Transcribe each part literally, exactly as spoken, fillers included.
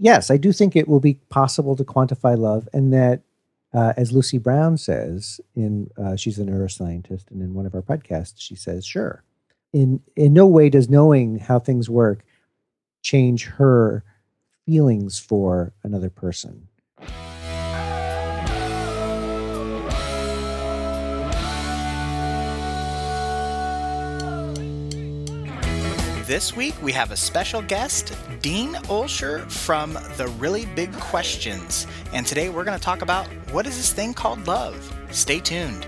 yes, I do think it will be possible to quantify love, and that, uh, as Lucy Brown says, in uh, she's a neuroscientist, and in one of our podcasts, she says, sure. In in no way does knowing how things work change her feelings for another person. This week, we have a special guest, Dean Olsher from The Really Big Questions. And today we're going to talk about what is this thing called love. Stay tuned.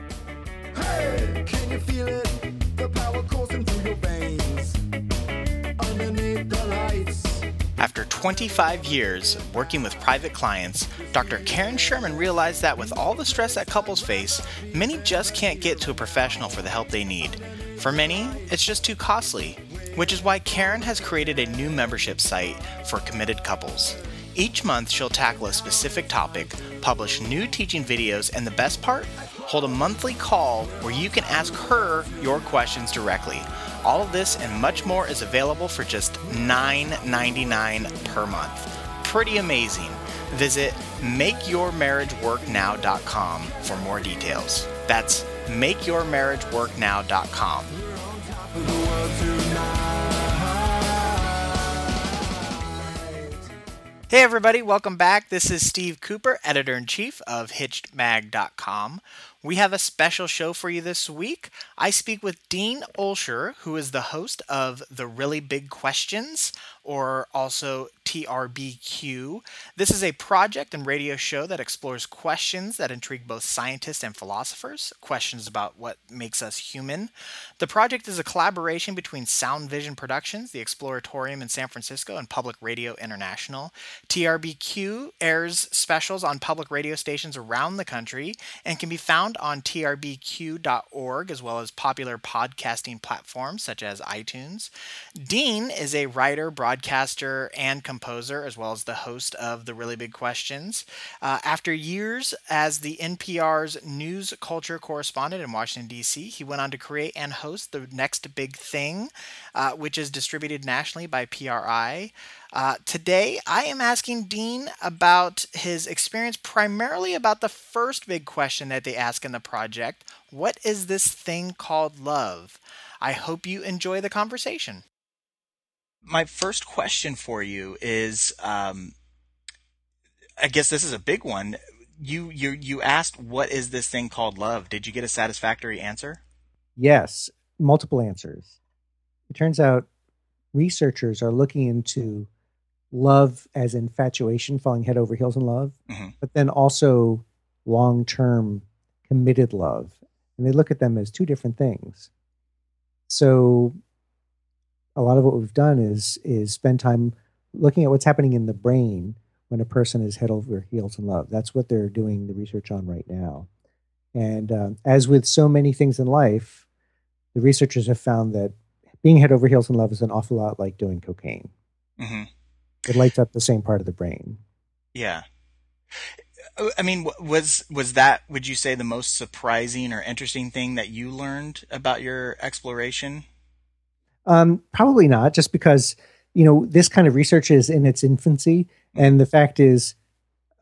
Hey, can you feel it? The power coursing through your veins. Underneath the lights. After twenty-five years working with private clients, Doctor Karen Sherman realized that with all the stress that couples face, many just can't get to a professional for the help they need. For many, it's just too costly, which is why Karen has created a new membership site for committed couples. Each month, she'll tackle a specific topic, publish new teaching videos, and the best part? Hold a monthly call where you can ask her your questions directly. All of this and much more is available for just nine ninety-nine per month. Pretty amazing. Visit Make Your Marriage Work Now dot com for more details. That's Make Your Marriage Work Now dot com. Hey everybody, welcome back. This is Steve Cooper, Editor-in-Chief of Hitched Mag dot com. We have a special show for you this week. I speak with Dean Olsher, who is the host of The Really Big Questions, or also T R B Q. This is a project and radio show that explores questions that intrigue both scientists and philosophers, questions about what makes us human. The project is a collaboration between Sound Vision Productions, the Exploratorium in San Francisco, and Public Radio International. T R B Q airs specials on public radio stations around the country and can be found on T R B Q dot org, as well as popular podcasting platforms such as iTunes. Dean is a writer, broadcaster, and composer, as well as the host of The Really Big Questions. Uh, after years as the N P R's news culture correspondent in Washington, D C, he went on to create and host The Next Big Thing, uh, which is distributed nationally by P R I. Uh, today, I am asking Dean about his experience, primarily about the first big question that they ask in the project. What is this thing called love? I hope you enjoy the conversation. My first question for you is, um, I guess this is a big one. You, you, you asked, what is this thing called love? Did you get a satisfactory answer? Yes, multiple answers. It turns out researchers are looking into love as infatuation, falling head over heels in love, mm-hmm. but then also long-term committed love. And they look at them as two different things. So a lot of what we've done is is spend time looking at what's happening in the brain when a person is head over heels in love. That's what they're doing the research on right now. And um, as with so many things in life, the researchers have found that being head over heels in love is an awful lot like doing cocaine. Mm-hmm. It lights up the same part of the brain. Yeah. I mean, was was that, would you say, the most surprising or interesting thing that you learned about your exploration? Um, probably not, just because, you know, this kind of research is in its infancy. Mm-hmm. And the fact is,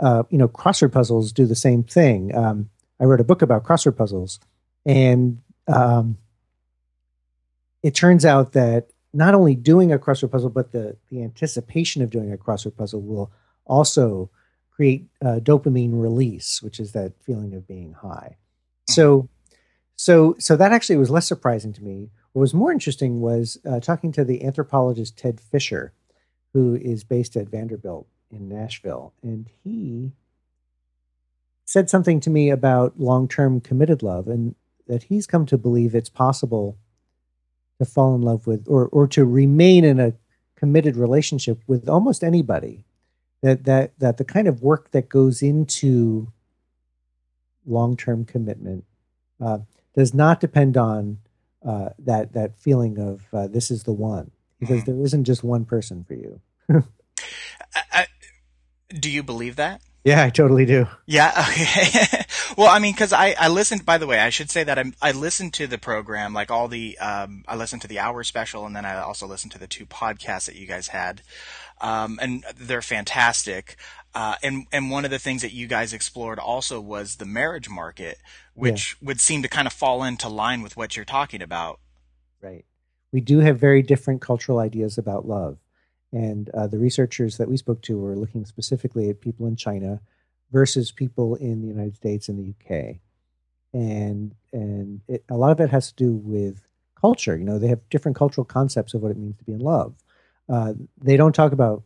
uh, you know, crossword puzzles do the same thing. Um, I wrote a book about crossword puzzles, and um, it turns out that not only doing a crossword puzzle, but the, the anticipation of doing a crossword puzzle will also create uh, dopamine release, which is that feeling of being high. So, so, so that actually was less surprising to me. What was more interesting was uh, talking to the anthropologist Ted Fisher, who is based at Vanderbilt in Nashville. And he said something to me about long-term committed love, and that he's come to believe it's possible to fall in love with, or or to remain in a committed relationship with almost anybody, that that that the kind of work that goes into long-term commitment uh, does not depend on uh, that that feeling of uh, this is the one, because mm-hmm. there isn't just one person for you. I, I, do you believe that? Yeah, I totally do. Yeah. Okay. Well, I mean, because I, I listened, by the way, I should say that I'm, I listened to the program, like all the, um, I listened to the hour special, and then I also listened to the two podcasts that you guys had. Um, and they're fantastic. Uh, and, and one of the things that you guys explored also was the marriage market, which yeah. would seem to kind of fall into line with what you're talking about. Right. We do have very different cultural ideas about love. And uh, the researchers that we spoke to were looking specifically at people in China versus people in the United States and the U K. And and it, a lot of it has to do with culture. You know, they have different cultural concepts of what it means to be in love. Uh, they don't talk about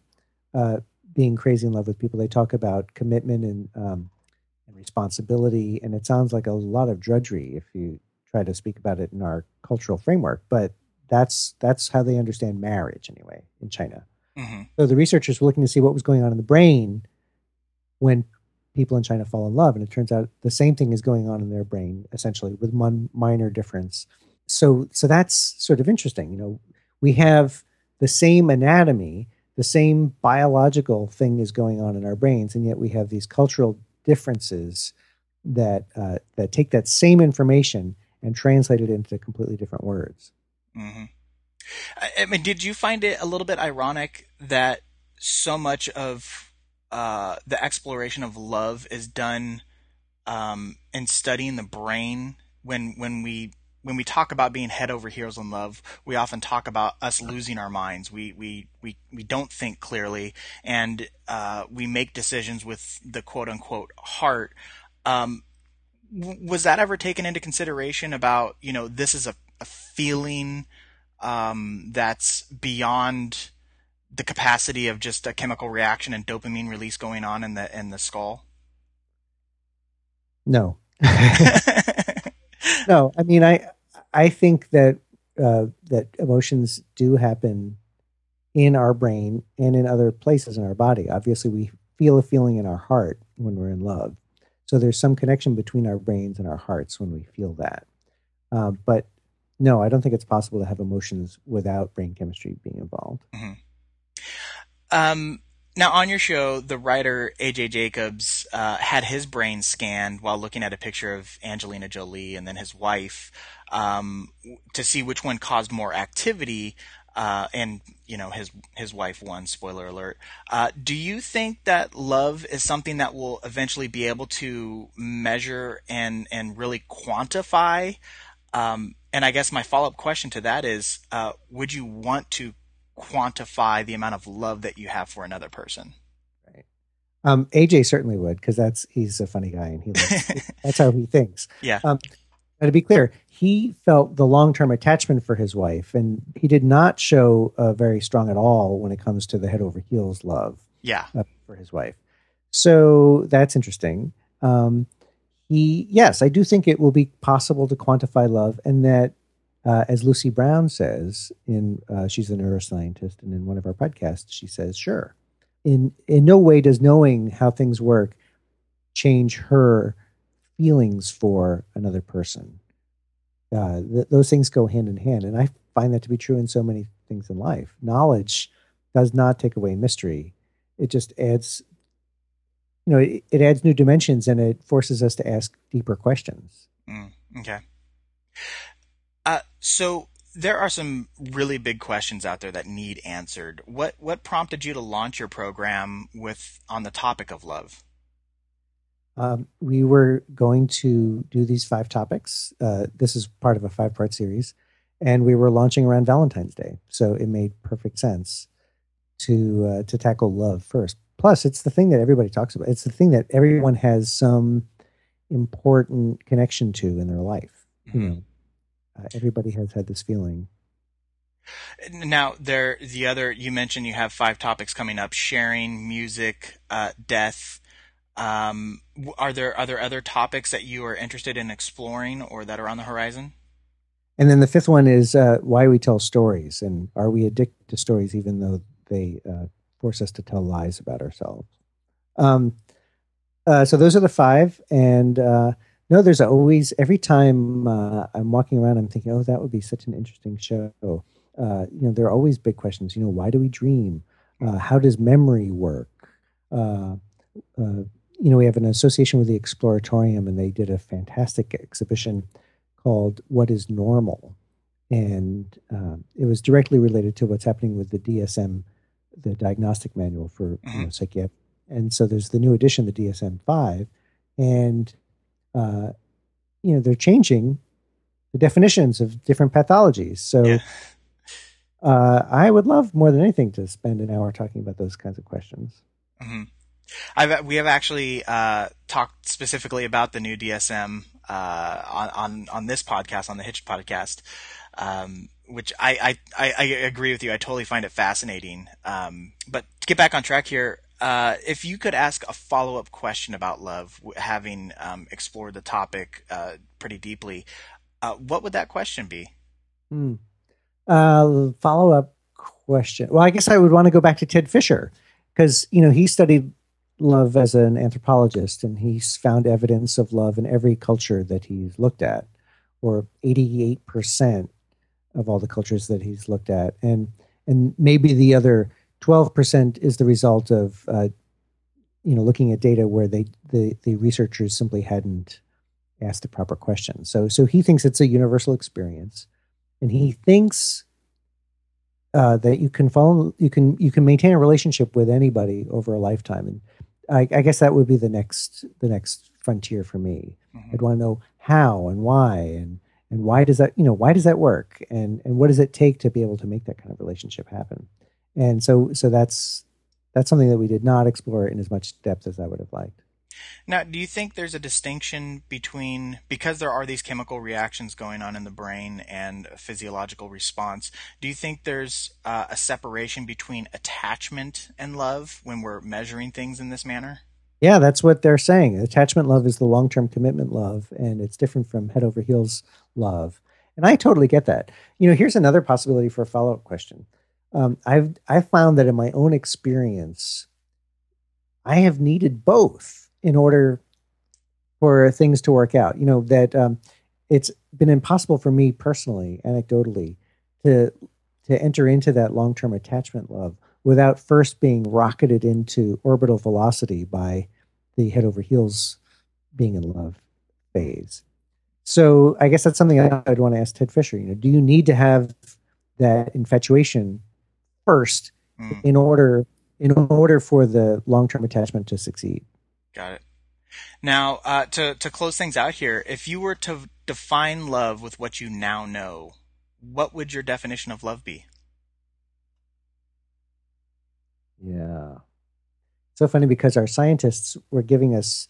uh, being crazy in love with people. They talk about commitment and, um, and responsibility. And it sounds like a lot of drudgery if you try to speak about it in our cultural framework. But that's that's how they understand marriage anyway in China. Mm-hmm. So the researchers were looking to see what was going on in the brain when people in China fall in love. And it turns out the same thing is going on in their brain, essentially, with one minor difference. So so that's sort of interesting. You know, we have the same anatomy, the same biological thing is going on in our brains, and yet we have these cultural differences that uh, that take that same information and translate it into completely different words. Mm-hmm. I mean, did you find it a little bit ironic that so much of uh, the exploration of love is done um, in studying the brain? When when we when we talk about being head over heels in love, we often talk about us losing our minds. We we we, we don't think clearly, and uh, we make decisions with the quote unquote heart. Um, was that ever taken into consideration about, you know, this is a a feeling um, that's beyond the capacity of just a chemical reaction and dopamine release going on in the in the skull? No, no. I mean, I I think that uh, that emotions do happen in our brain and in other places in our body. Obviously, we feel a feeling in our heart when we're in love, so there's some connection between our brains and our hearts when we feel that. Uh, but No, I don't think it's possible to have emotions without brain chemistry being involved. Mm-hmm. Um, now, on your show, the writer A J Jacobs uh, had his brain scanned while looking at a picture of Angelina Jolie and then his wife um, to see which one caused more activity. Uh, and, you know, his his wife won, spoiler alert. Uh, do you think that love is something that we'll eventually be able to measure and, and really quantify? Um And I guess my follow-up question to that is, uh, would you want to quantify the amount of love that you have for another person? Right. Um, A J certainly would, because that's he's a funny guy and he likes, that's how he thinks. Yeah. Um, but to be clear, he felt the long-term attachment for his wife, and he did not show uh, very strong at all when it comes to the head over heels love. Yeah. Uh, for his wife. So that's interesting. Um, He, yes, I do think it will be possible to quantify love, and that, uh, as Lucy Brown says, in uh, she's a neuroscientist, and in one of our podcasts, she says, sure. In in no way does knowing how things work change her feelings for another person. Uh, th- those things go hand in hand, and I find that to be true in so many things in life. Knowledge does not take away mystery. It just adds... You know, it, it adds new dimensions, and it forces us to ask deeper questions. Mm, okay. Uh, so there are some really big questions out there that need answered. What what prompted you to launch your program with on the topic of love? Um, we were going to do these five topics. Uh, this is part of a five-part series, and we were launching around Valentine's Day, so it made perfect sense to uh, to tackle love first. Plus, it's the thing that everybody talks about. It's the thing that everyone has some important connection to in their life. Mm-hmm. You know, uh, everybody has had this feeling. Now, there, the other, you mentioned you have five topics coming up: sharing, music, uh, death. Um, are there are there other topics that you are interested in exploring or that are on the horizon? And then the fifth one is uh, why we tell stories, and are we addicted to stories, even though they uh, force us to tell lies about ourselves. Um, uh, so those are the five. And uh, no, there's always, every time uh, I'm walking around, I'm thinking, oh, that would be such an interesting show. Uh, you know, there are always big questions. You know, why do we dream? Uh, how does memory work? Uh, uh, you know, we have an association with the Exploratorium, and they did a fantastic exhibition called What is Normal? And uh, it was directly related to what's happening with the D S M, the Diagnostic Manual for you know, Psychiatry. And so there's the new edition, the D S M five, and, uh, you know, they're changing the definitions of different pathologies. So yeah. uh, I would love more than anything to spend an hour talking about those kinds of questions. Mm-hmm. I've, we have actually uh, talked specifically about the new D S M uh, on, on, on this podcast, on the Hitched podcast, um, which I, I, I agree with you. I totally find it fascinating. Um, but to get back on track here, Uh, if you could ask a follow-up question about love, having um, explored the topic uh, pretty deeply, uh, what would that question be? Mm. Uh, follow-up question. Well, I guess I would want to go back to Ted Fisher, because you know he studied love as an anthropologist, and he's found evidence of love in every culture that he's looked at, or eighty-eight percent of all the cultures that he's looked at, and and maybe the other twelve percent is the result of, uh, you know, looking at data where they the, the researchers simply hadn't asked the proper question. So so he thinks it's a universal experience, and he thinks uh, that you can follow, you can you can maintain a relationship with anybody over a lifetime. And I, I guess that would be the next the next frontier for me. Mm-hmm. I'd want to know how and why and and why does that you know why does that work, and and what does it take to be able to make that kind of relationship happen. And so, so that's that's something that we did not explore in as much depth as I would have liked. Now, do you think there's a distinction between, because there are these chemical reactions going on in the brain and a physiological response, do you think there's uh, a separation between attachment and love when we're measuring things in this manner? Yeah, that's what they're saying. Attachment love is the long-term commitment love, and it's different from head over heels love. And I totally get that. You know, here's another possibility for a follow-up question. Um, I've I found that in my own experience, I have needed both in order for things to work out. You know, that um, it's been impossible for me personally, anecdotally, to to enter into that long-term attachment love without first being rocketed into orbital velocity by the head over heels being in love phase. So I guess that's something I'd want to ask Ted Fisher. You know, do you need to have that infatuation first mm. in order in order for the long-term attachment to succeed? Got it. Now, uh, to, to close things out here, if you were to define love with what you now know, what would your definition of love be? Yeah. It's so funny because our scientists were giving us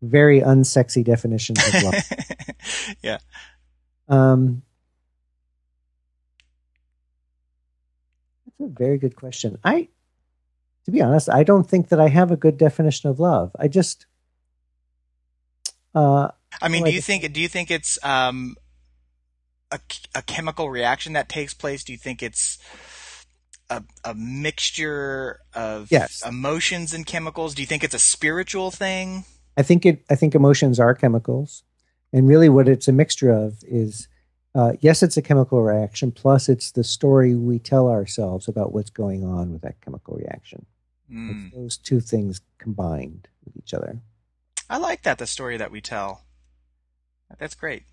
very unsexy definitions of love. yeah. Um. A very good question. I, to be honest, I don't think that I have a good definition of love. I just, uh, I mean, do you think, do you think it's, um, a, a chemical reaction that takes place? Do you think it's a, a mixture of yes. emotions and chemicals? Do you think it's a spiritual thing? I think it, I think emotions are chemicals, and really what it's a mixture of is, Uh, yes, it's a chemical reaction, plus it's the story we tell ourselves about what's going on with that chemical reaction. Mm. It's those two things combined with each other. I like that, the story that we tell. That's great.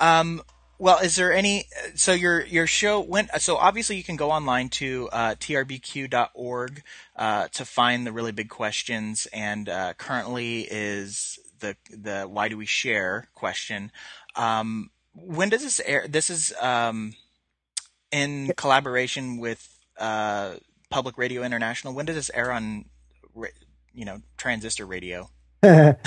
Um, well, is there any – so your your show went – so obviously you can go online to uh, T R B Q dot org uh, to find the Really Big Questions, and uh, currently is the the Why Do We Share question. Um When does this air? This is um, in collaboration with uh, Public Radio International. When does this air on, you know, transistor radio? The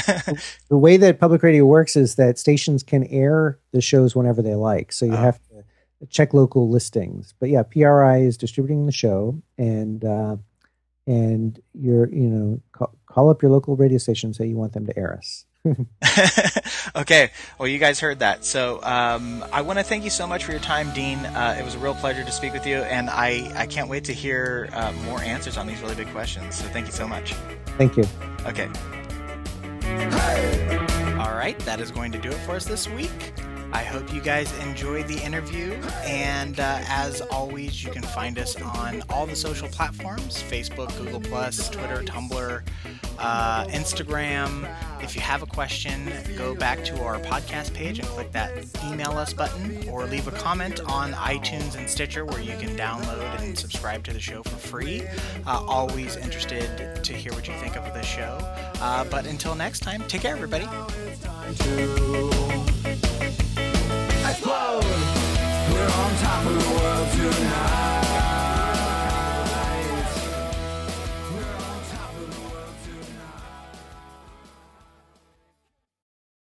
way that public radio works is that stations can air the shows whenever they like. So you oh. have to check local listings. But yeah, P R I is distributing the show, and uh, and you're you know call, call up your local radio station and say you want them to air us. Okay, well, you guys heard that. So um, I want to thank you so much for your time, Dean. Uh, it was a real pleasure to speak with you, and I, I can't wait to hear uh, more answers on these really big questions. So thank you so much. Thank you. Okay. All right, that is going to do it for us this week. I hope you guys enjoyed the interview, and uh, as always, you can find us on all the social platforms, Facebook, Google plus, Twitter, Tumblr, uh, Instagram. If you have a question, go back to our podcast page and click that email us button, or leave a comment on iTunes and Stitcher, where you can download and subscribe to the show for free. Uh, always interested to hear what you think of the show. Uh, but until next time, take care, everybody. Explode. We're on top of the world.